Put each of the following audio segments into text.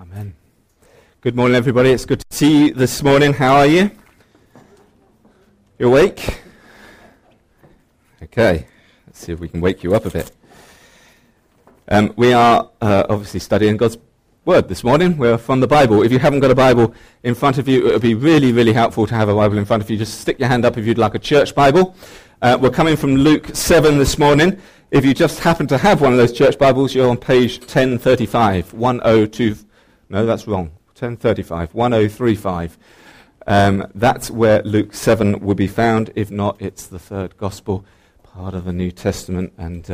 Amen. Good morning, everybody. It's good to see you this morning. How are you? You awake? Okay. Let's see if we can wake you up a bit. We are obviously studying God's Word this morning. We're from the Bible. If you haven't got a Bible in front of you, it would be really, really helpful to have a Bible in front of you. Just stick your hand up if you'd like a church Bible. We're coming from Luke 7 this morning. If you just happen to have one of those church Bibles, you're on page 1035. 102. No, that's wrong. 1035. 1035. That's where Luke 7 will be found. If not, it's the third gospel, part of the New Testament, and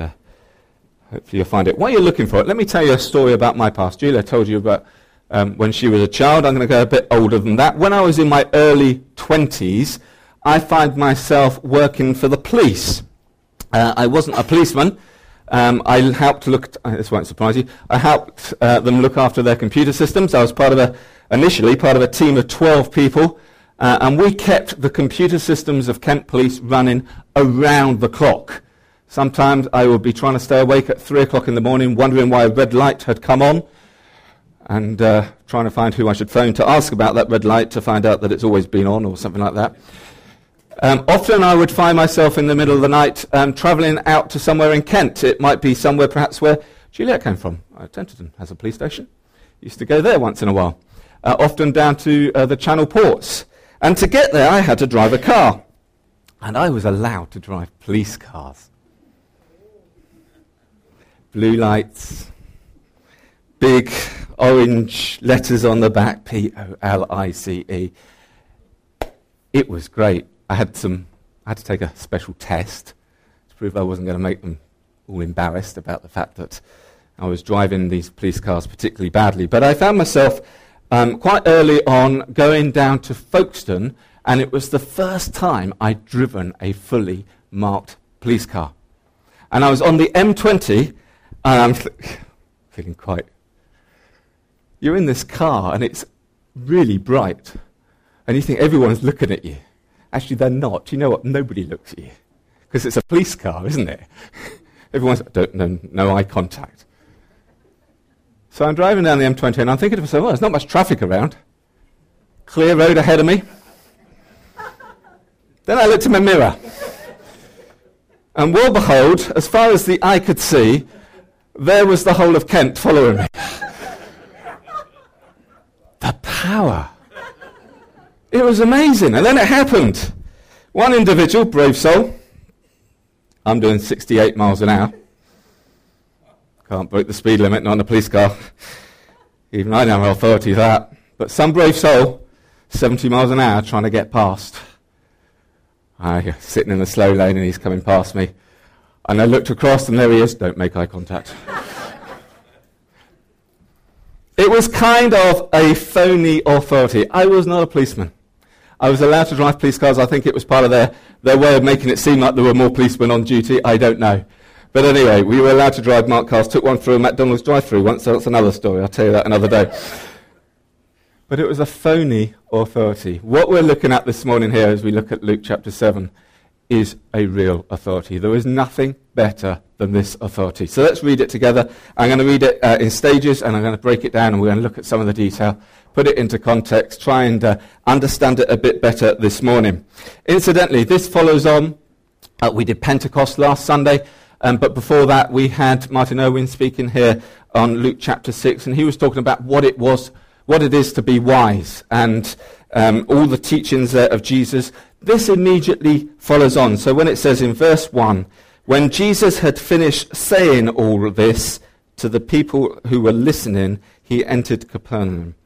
hopefully you'll find it. While you're looking for it, let me tell you a story about my past. Julia told you about when she was a child. I'm going to go a bit older than that. When I was in my early 20s, I found myself working for the police. I wasn't a policeman. I helped look, this won't surprise you, I helped them look after their computer systems. I was initially part of a team of 12 people, and we kept the computer systems of Kent Police running around the clock. Sometimes I would be trying to stay awake at 3 o'clock in the morning, wondering why a red light had come on, and trying to find who I should phone to ask about that red light to find out that it's always been on or something like that. Often I would find myself in the middle of the night travelling out to somewhere in Kent. It might be somewhere perhaps where Juliet came from. Tenterden has a police station. Used to go there once in a while. Often down to the Channel ports. And to get there I had to drive a car. And I was allowed to drive police cars. Blue lights. Big orange letters on the back. P-O-L-I-C-E. It was great. I had to take a special test to prove I wasn't going to make them all embarrassed about the fact that I was driving these police cars particularly badly. But I found myself quite early on going down to Folkestone, and it was the first time I'd driven a fully marked police car. And I was on the M20, and I'm feeling quite... You're in this car, and it's really bright, and you think everyone's looking at you. Actually, they're not. You know what? Nobody looks at you. Because it's a police car, isn't it? Everyone's no eye contact. So I'm driving down the M20 and I'm thinking to myself, well, there's not much traffic around. Clear road ahead of me. Then I looked in my mirror. And lo and behold, as far as the eye could see, there was the whole of Kent following me. The power. It was amazing. And then it happened. One individual, brave soul, I'm doing 68 miles an hour. Can't break the speed limit, not on a police car. Even I don't have authority for that. But some brave soul, 70 miles an hour, trying to get past. I'm sitting in the slow lane and he's coming past me. And I looked across and there he is. Don't make eye contact. It was kind of a phony authority. I was not a policeman. I was allowed to drive police cars. I think it was part of their way of making it seem like there were more policemen on duty. I don't know. But anyway, we were allowed to drive marked cars. Took one through a McDonald's drive-thru once, so that's another story. I'll tell you that another day. But it was a phony authority. What we're looking at this morning here as we look at Luke chapter 7 is a real authority. There is nothing better than this authority. So let's read it together. I'm going to read it in stages, and I'm going to break it down, and we're going to look at some of the detail, put it into context, try and understand it a bit better this morning. Incidentally, this follows on. We did Pentecost last Sunday, but before that we had Martin Irwin speaking here on Luke chapter 6, and he was talking about what it is to be wise, and all the teachings there of Jesus. This immediately follows on. So when it says in verse 1, when Jesus had finished saying all this to the people who were listening, he entered Capernaum.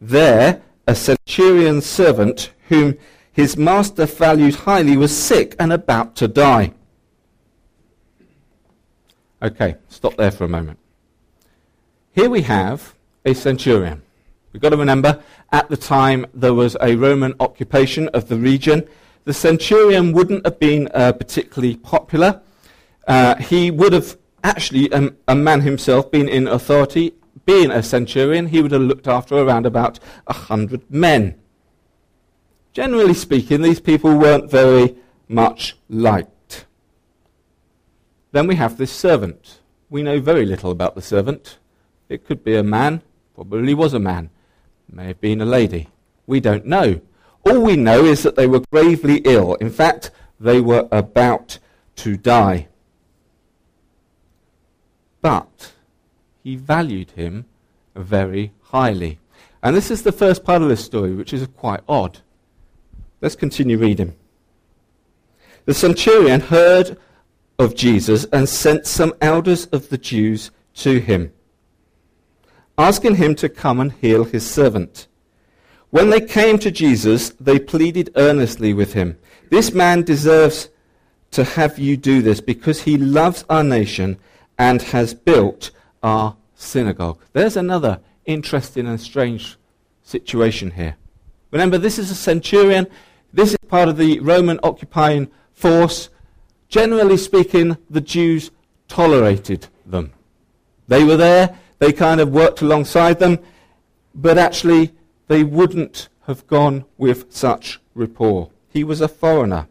There, a centurion's servant, whom his master valued highly, was sick and about to die. Okay, stop there for a moment. Here we have a centurion. We've got to remember, at the time there was a Roman occupation of the region. The centurion wouldn't have been particularly popular. He would have actually, a man himself, been in authority. Being a centurion, he would have looked after around about 100 men. Generally speaking, these people weren't very much liked. Then we have this servant. We know very little about the servant. It could be a man, probably was a man, may have been a lady. We don't know. All we know is that they were gravely ill. In fact, they were about to die. But he valued him very highly. And this is the first part of this story, which is quite odd. Let's continue reading. The centurion heard of Jesus and sent some elders of the Jews to him, asking him to come and heal his servant. When they came to Jesus, they pleaded earnestly with him. This man deserves to have you do this because he loves our nation and has built our synagogue. There's another interesting and strange situation here. Remember, this is a centurion. This is part of the Roman occupying force. Generally speaking, the Jews tolerated them. They were there. They kind of worked alongside them. But actually, they wouldn't have gone with such rapport. He was a foreigner.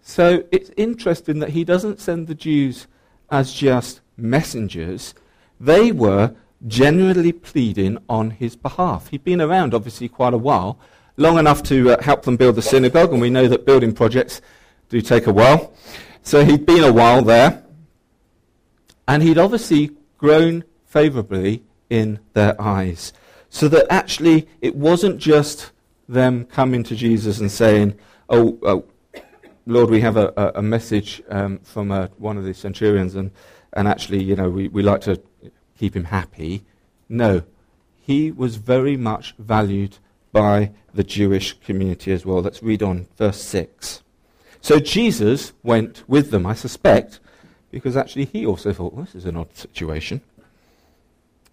So it's interesting that he doesn't send the Jews as just messengers. They were generally pleading on his behalf. He'd been around, obviously, quite a while, long enough to help them build the synagogue, and we know that building projects do take a while. So he'd been a while there, and he'd obviously grown favourably in their eyes. So that actually it wasn't just them coming to Jesus and saying, oh Lord, we have a message from one of the centurions, and actually, you know, we like to keep him happy. No, he was very much valued by the Jewish community as well. Let's read on verse 6. So Jesus went with them, I suspect, because actually he also thought, well, this is an odd situation.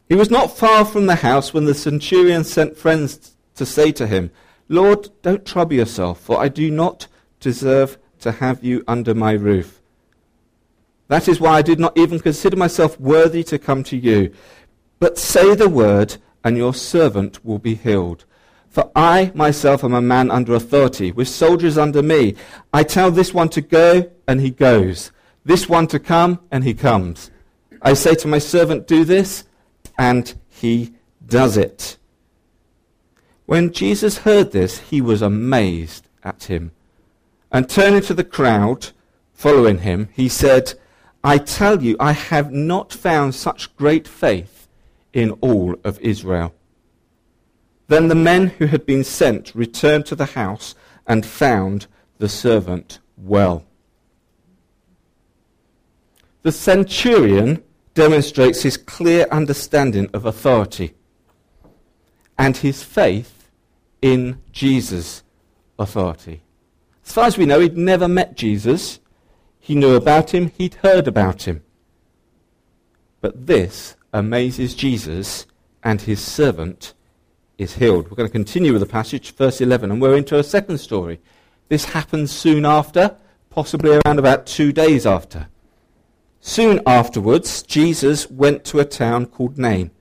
He was not far from the house when the centurion sent friends to say to him, Lord, don't trouble yourself, for I do not deserve to have you under my roof. That is why I did not even consider myself worthy to come to you. But say the word, and your servant will be healed. For I myself am a man under authority, with soldiers under me. I tell this one to go, and he goes. This one to come, and he comes. I say to my servant, do this, and he does it. When Jesus heard this, he was amazed at him. And turning to the crowd following him, he said, I tell you, I have not found such great faith in all of Israel. Then the men who had been sent returned to the house and found the servant well. The centurion demonstrates his clear understanding of authority and his faith in Jesus' authority. As far as we know, he'd never met Jesus. He knew about him. He'd heard about him. But this amazes Jesus, and his servant is healed. We're going to continue with the passage, verse 11, and we're into a second story. This happens soon after, possibly around about 2 days after. Soon afterwards, Jesus went to a town called Nain,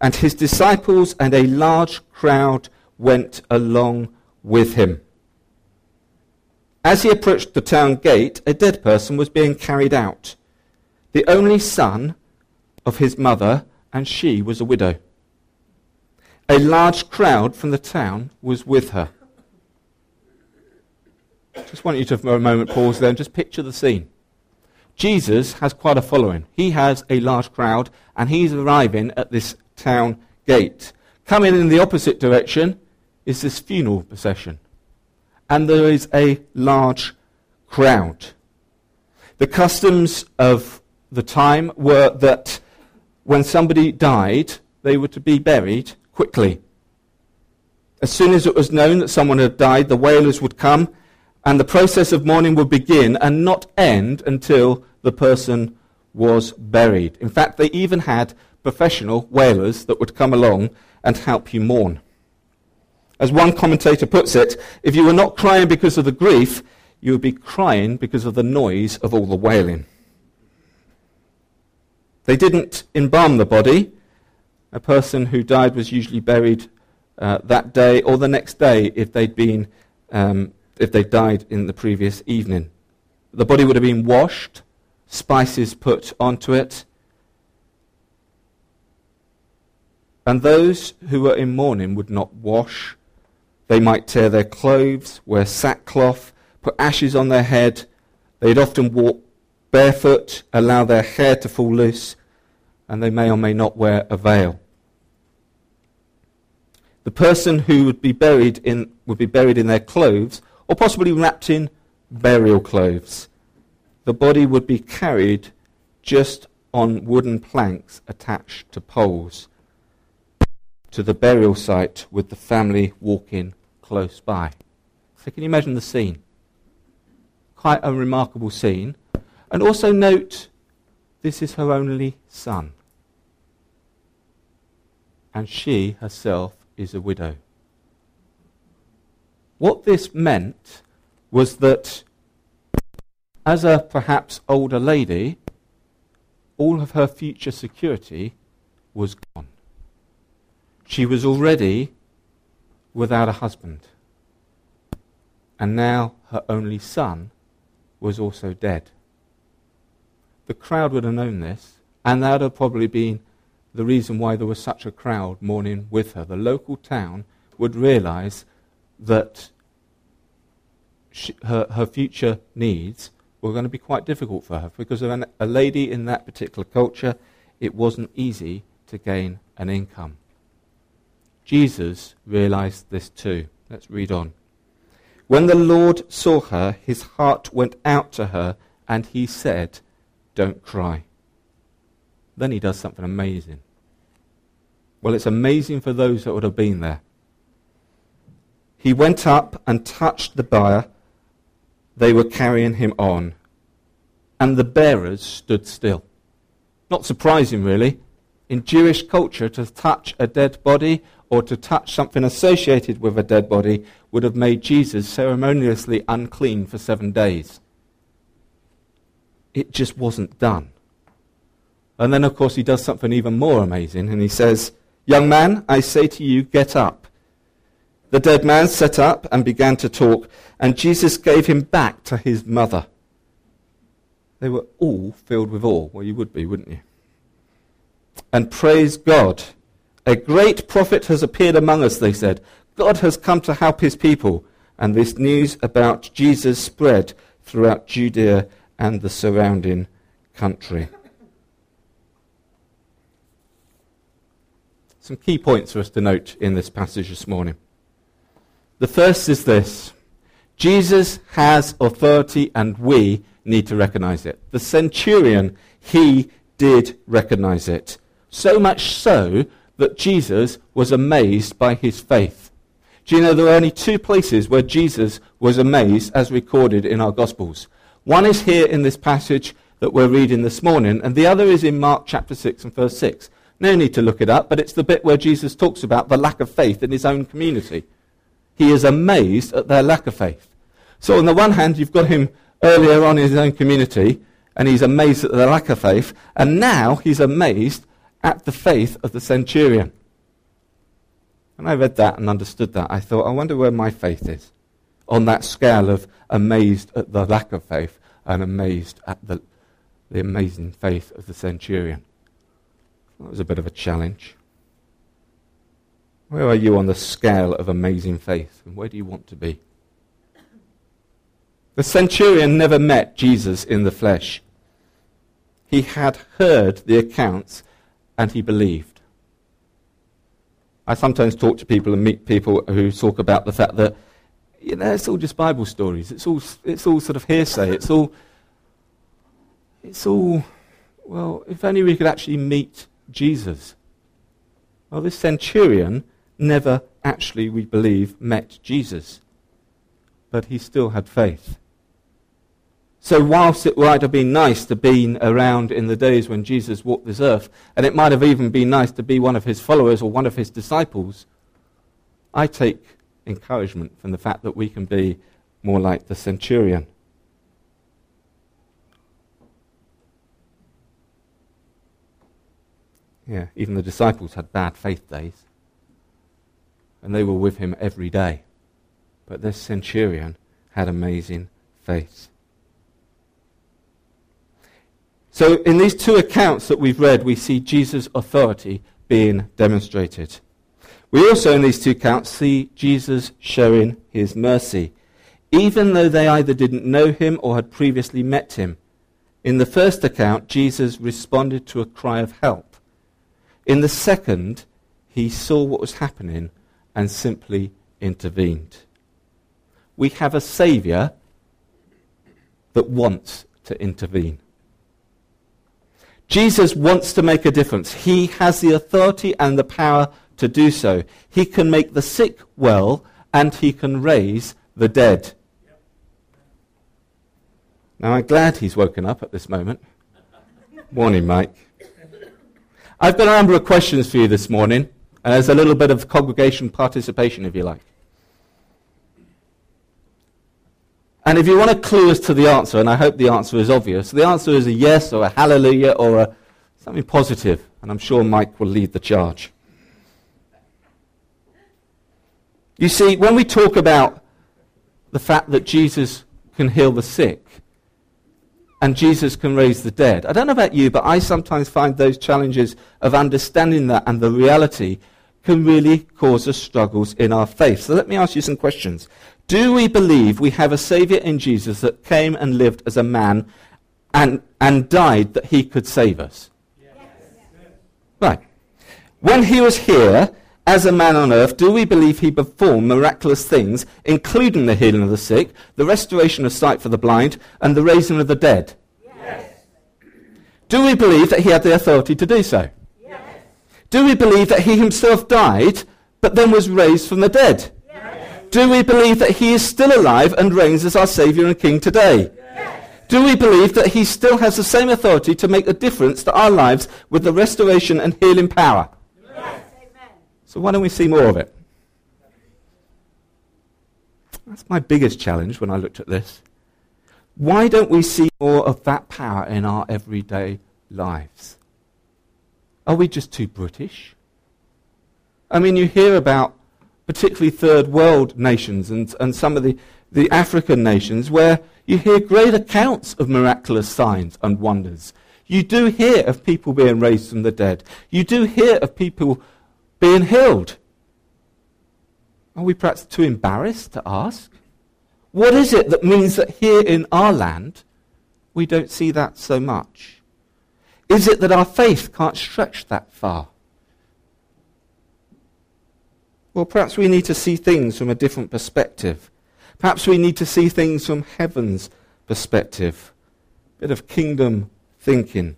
and his disciples and a large crowd went along with him. As he approached the town gate, a dead person was being carried out, the only son of his mother, and she was a widow. A large crowd from the town was with her. Just want you to, for a moment, pause there and just picture the scene. Jesus has quite a following. He has a large crowd, and he's arriving at this town gate. Coming in the opposite direction is this funeral procession. And there is a large crowd. The customs of the time were that when somebody died, they were to be buried quickly. As soon as it was known that someone had died, the wailers would come, and the process of mourning would begin and not end until the person was buried. In fact, they even had professional wailers that would come along and help you mourn. As one commentator puts it, if you were not crying because of the grief, you would be crying because of the noise of all the wailing. They didn't embalm the body. A person who died was usually buried that day or the next day if they died in the previous evening. The body would have been washed, spices put onto it, And those who were in mourning would not wash. They might tear their clothes, wear sackcloth, put ashes on their head. They'd often walk barefoot, allow their hair to fall loose, and they may or may not wear a veil. The person who would be buried in their clothes, or possibly wrapped in burial clothes. The body would be carried just on wooden planks attached to poles to the burial site, with the family walking close by. So can you imagine the scene? Quite a remarkable scene. And also note, this is her only son. And she herself is a widow. What this meant was that as a perhaps older lady, all of her future security was gone. She was already without a husband. And now her only son was also dead. The crowd would have known this, and that would have probably been the reason why there was such a crowd mourning with her. The local town would realize that her future needs were going to be quite difficult for her, because of a lady in that particular culture, it wasn't easy to gain an income. Jesus realized this too. Let's read on. When the Lord saw her, his heart went out to her, and he said, "Don't cry." Then he does something amazing. Well, it's amazing for those that would have been there. He went up and touched the bier. They were carrying him on, and the bearers stood still. Not surprising, really. In Jewish culture, to touch a dead body or to touch something associated with a dead body would have made Jesus ceremoniously unclean for 7 days. It just wasn't done. And then, of course, he does something even more amazing, and he says, "Young man, I say to you, get up." The dead man sat up and began to talk, and Jesus gave him back to his mother. They were all filled with awe. Well, you would be, wouldn't you? And praise God. "A great prophet has appeared among us," they said. "God has come to help his people." And this news about Jesus spread throughout Judea and the surrounding country. Some key points for us to note in this passage this morning. The first is this: Jesus has authority, and we need to recognize it. The centurion, he did recognize it. So much so that Jesus was amazed by his faith. Do you know there are only two places where Jesus was amazed as recorded in our Gospels? One is here in this passage that we're reading this morning, and the other is in Mark chapter 6 and verse 6. No need to look it up, but it's the bit where Jesus talks about the lack of faith in his own community. He is amazed at their lack of faith. So on the one hand, you've got him earlier on in his own community, and he's amazed at their lack of faith, and now he's amazed at the faith of the centurion. And I read that and understood that. I thought, I wonder where my faith is on that scale of amazed at the lack of faith and amazed at the amazing faith of the centurion. That was a bit of a challenge. Where are you on the scale of amazing faith, and where do you want to be? The centurion never met Jesus in the flesh. He had heard the accounts, and he believed. I sometimes talk to people and meet people who talk about the fact that, you know, it's all just Bible stories. It's all sort of hearsay. It's all. Well, if only we could actually meet Jesus. Well, this centurion never actually, we believe, met Jesus. But he still had faith. So whilst it might have been nice to be around in the days when Jesus walked this earth, and it might have even been nice to be one of his followers or one of his disciples, I take encouragement from the fact that we can be more like the centurion. Yeah, even the disciples had bad faith days, and they were with him every day. But this centurion had amazing faith. So in these two accounts that we've read, we see Jesus' authority being demonstrated. We also, in these two counts, see Jesus showing his mercy, even though they either didn't know him or had previously met him. In the first account, Jesus responded to a cry of help. In the second, he saw what was happening and simply intervened. We have a Saviour that wants to intervene. Jesus wants to make a difference. He has the authority and the power to do so. He can make the sick well, and he can raise the dead. Now, I'm glad he's woken up at this moment. Morning, Mike. I've got a number of questions for you this morning, and there's a little bit of congregation participation, if you like. And if you want a clue as to the answer, and I hope the answer is obvious, the answer is a yes or a hallelujah or something positive, and I'm sure Mike will lead the charge. You see, when we talk about the fact that Jesus can heal the sick and Jesus can raise the dead, I don't know about you, but I sometimes find those challenges of understanding that and the reality can really cause us struggles in our faith. So let me ask you some questions. Do we believe we have a Saviour in Jesus that came and lived as a man and died that he could save us? Yes. Right. When he was here as a man on earth, do we believe he performed miraculous things, including the healing of the sick, the restoration of sight for the blind, and the raising of the dead? Yes. Do we believe that he had the authority to do so? Yes. Do we believe that he himself died, but then was raised from the dead? Do we believe that he is still alive and reigns as our Saviour and King today? Yes. Do we believe that he still has the same authority to make a difference to our lives with the restoration and healing power? Yes. So why don't we see more of it? That's my biggest challenge when I looked at this. Why don't we see more of that power in our everyday lives? Are we just too British? I mean, you hear about particularly third world nations and some of the African nations where you hear great accounts of miraculous signs and wonders. You do hear of people being raised from the dead. You do hear of people being healed. Are we perhaps too embarrassed to ask? What is it that means that here in our land we don't see that so much? Is it that our faith can't stretch that far? Well, perhaps we need to see things from a different perspective. Perhaps we need to see things from heaven's perspective. A bit of kingdom thinking.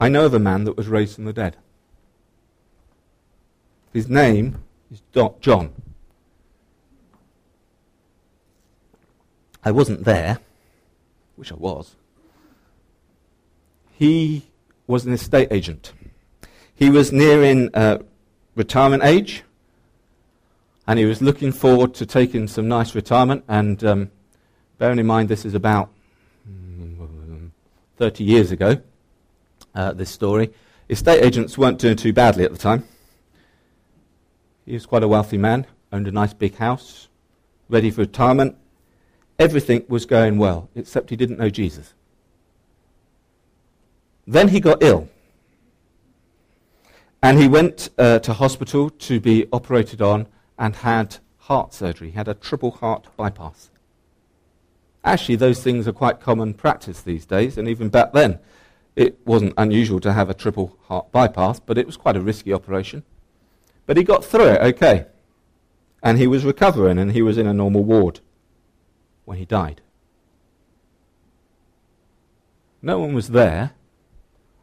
I know of a man that was raised from the dead. His name is John. I wasn't there. Wish I was. He was an estate agent. He was nearing retirement age, and he was looking forward to taking some nice retirement, and bearing in mind this is about 30 years ago, this story. Estate agents weren't doing too badly at the time. He was quite a wealthy man, owned a nice big house, ready for retirement. Everything was going well, except he didn't know Jesus. Then he got ill, and he went to hospital to be operated on and had heart surgery. He had a triple heart bypass. Actually, those things are quite common practice these days, and even back then it wasn't unusual to have a triple heart bypass, but it was quite a risky operation. But he got through it okay, and he was recovering, and he was in a normal ward when he died. No one was there.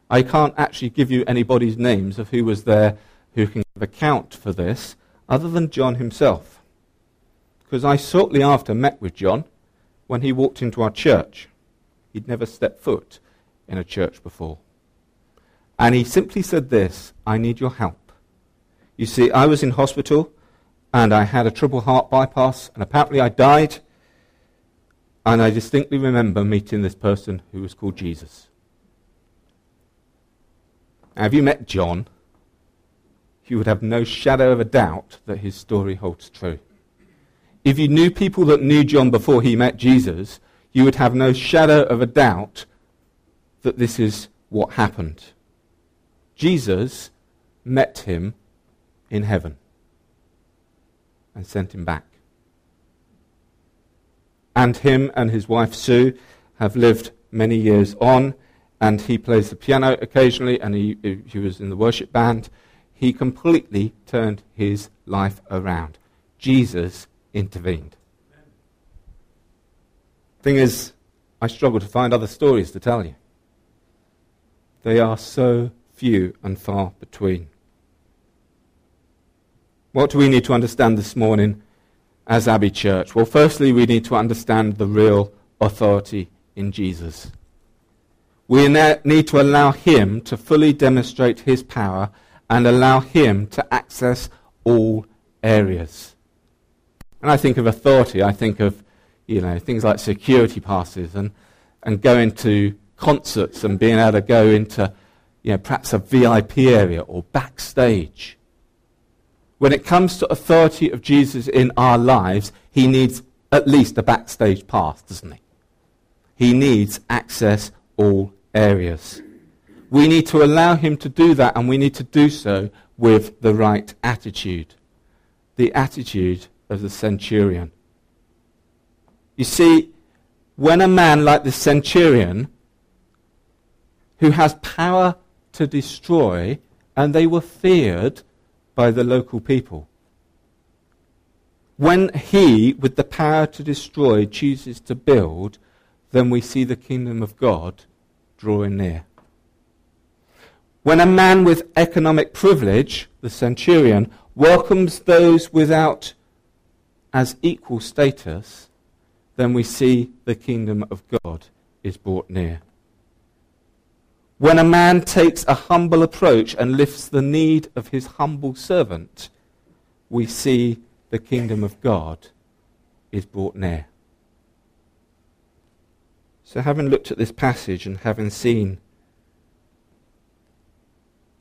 I can't actually give you anybody's names of who was there who can give account for this other than John himself, because I shortly after met with John when he walked into our church. He'd never stepped foot in a church before, and he simply said this: I need your help. You see, I was in hospital and I had a triple heart bypass, and apparently I died, and I distinctly remember meeting this person who was called Jesus. Have you met John? You would have no shadow of a doubt that his story holds true. If you knew people that knew John before he met Jesus, you would have no shadow of a doubt that this is what happened. Jesus met him in heaven and sent him back. And him and his wife Sue have lived many years on, and he plays the piano occasionally, and he was in the worship band. He completely turned his life around. Jesus intervened. Amen. Thing is, I struggle to find other stories to tell you. They are so few and far between. What do we need to understand this morning as Abbey Church? Well, firstly, we need to understand the real authority in Jesus. We need to allow him to fully demonstrate his power and allow him to access all areas. And I think of authority, I think of, things like security passes and going to concerts and being able to go into, perhaps a VIP area or backstage. When it comes to authority of Jesus in our lives, he needs at least a backstage pass, doesn't he? He needs access all areas. We need to allow him to do that, and we need to do so with the right attitude. The attitude of the centurion. You see, when a man like the centurion, who has power to destroy, and they were feared by the local people, when he, with the power to destroy, chooses to build, then we see the kingdom of God drawing near. When a man with economic privilege, the centurion, welcomes those without as equal status, then we see the kingdom of God is brought near. When a man takes a humble approach and lifts the need of his humble servant, we see the kingdom of God is brought near. So having looked at this passage and having seen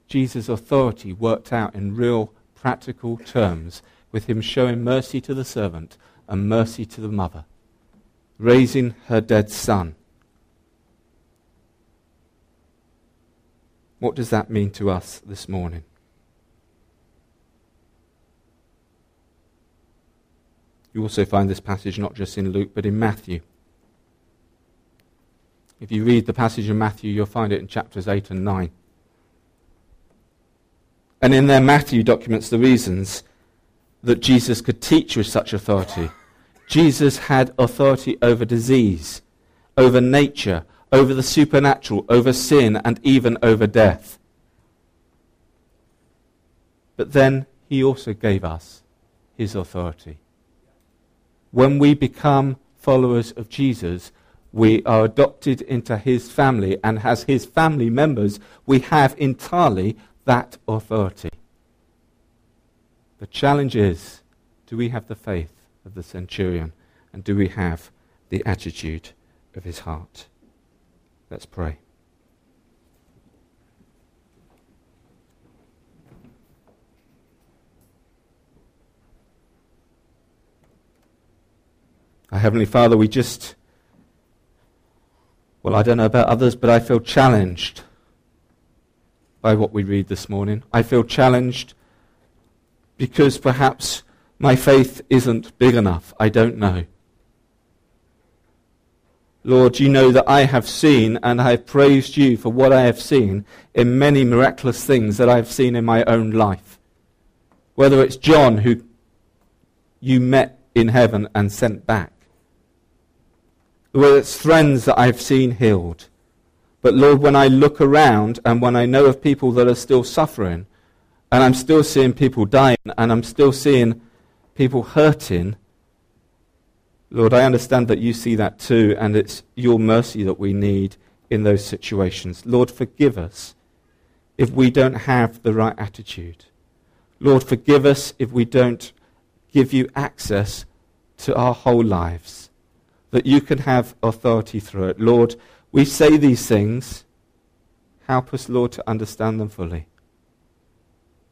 Jesus' authority worked out in real practical terms, with him showing mercy to the servant and mercy to the mother, raising her dead son, what does that mean to us this morning? You also find this passage not just in Luke, but in Matthew. If you read the passage in Matthew, you'll find it in chapters 8 and 9. And in there, Matthew documents the reasons that Jesus could teach with such authority. Jesus had authority over disease, over nature, over the supernatural, over sin, and even over death. But then he also gave us his authority. When we become followers of Jesus, we are adopted into his family, and as his family members, we have entirely that authority. The challenge is, do we have the faith of the centurion, and do we have the attitude of his heart? Let's pray. Our Heavenly Father, we just... Well, I don't know about others, but I feel challenged by what we read this morning. I feel challenged because perhaps my faith isn't big enough. I don't know. Lord, you know that I have seen, and I have praised you for what I have seen in many miraculous things that I have seen in my own life. Whether it's John, who you met in heaven and sent back, whether it's friends that I've seen healed. But Lord, when I look around and when I know of people that are still suffering, and I'm still seeing people dying, and I'm still seeing people hurting, Lord, I understand that you see that too, and it's your mercy that we need in those situations. Lord, forgive us if we don't have the right attitude. Lord, forgive us if we don't give you access to our whole lives, that you can have authority through it. Lord, we say these things. Help us, Lord, to understand them fully.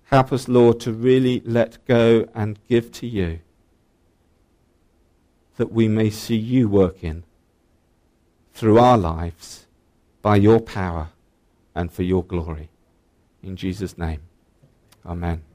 Help us, Lord, to really let go and give to you, that we may see you working through our lives by your power and for your glory. In Jesus' name, amen.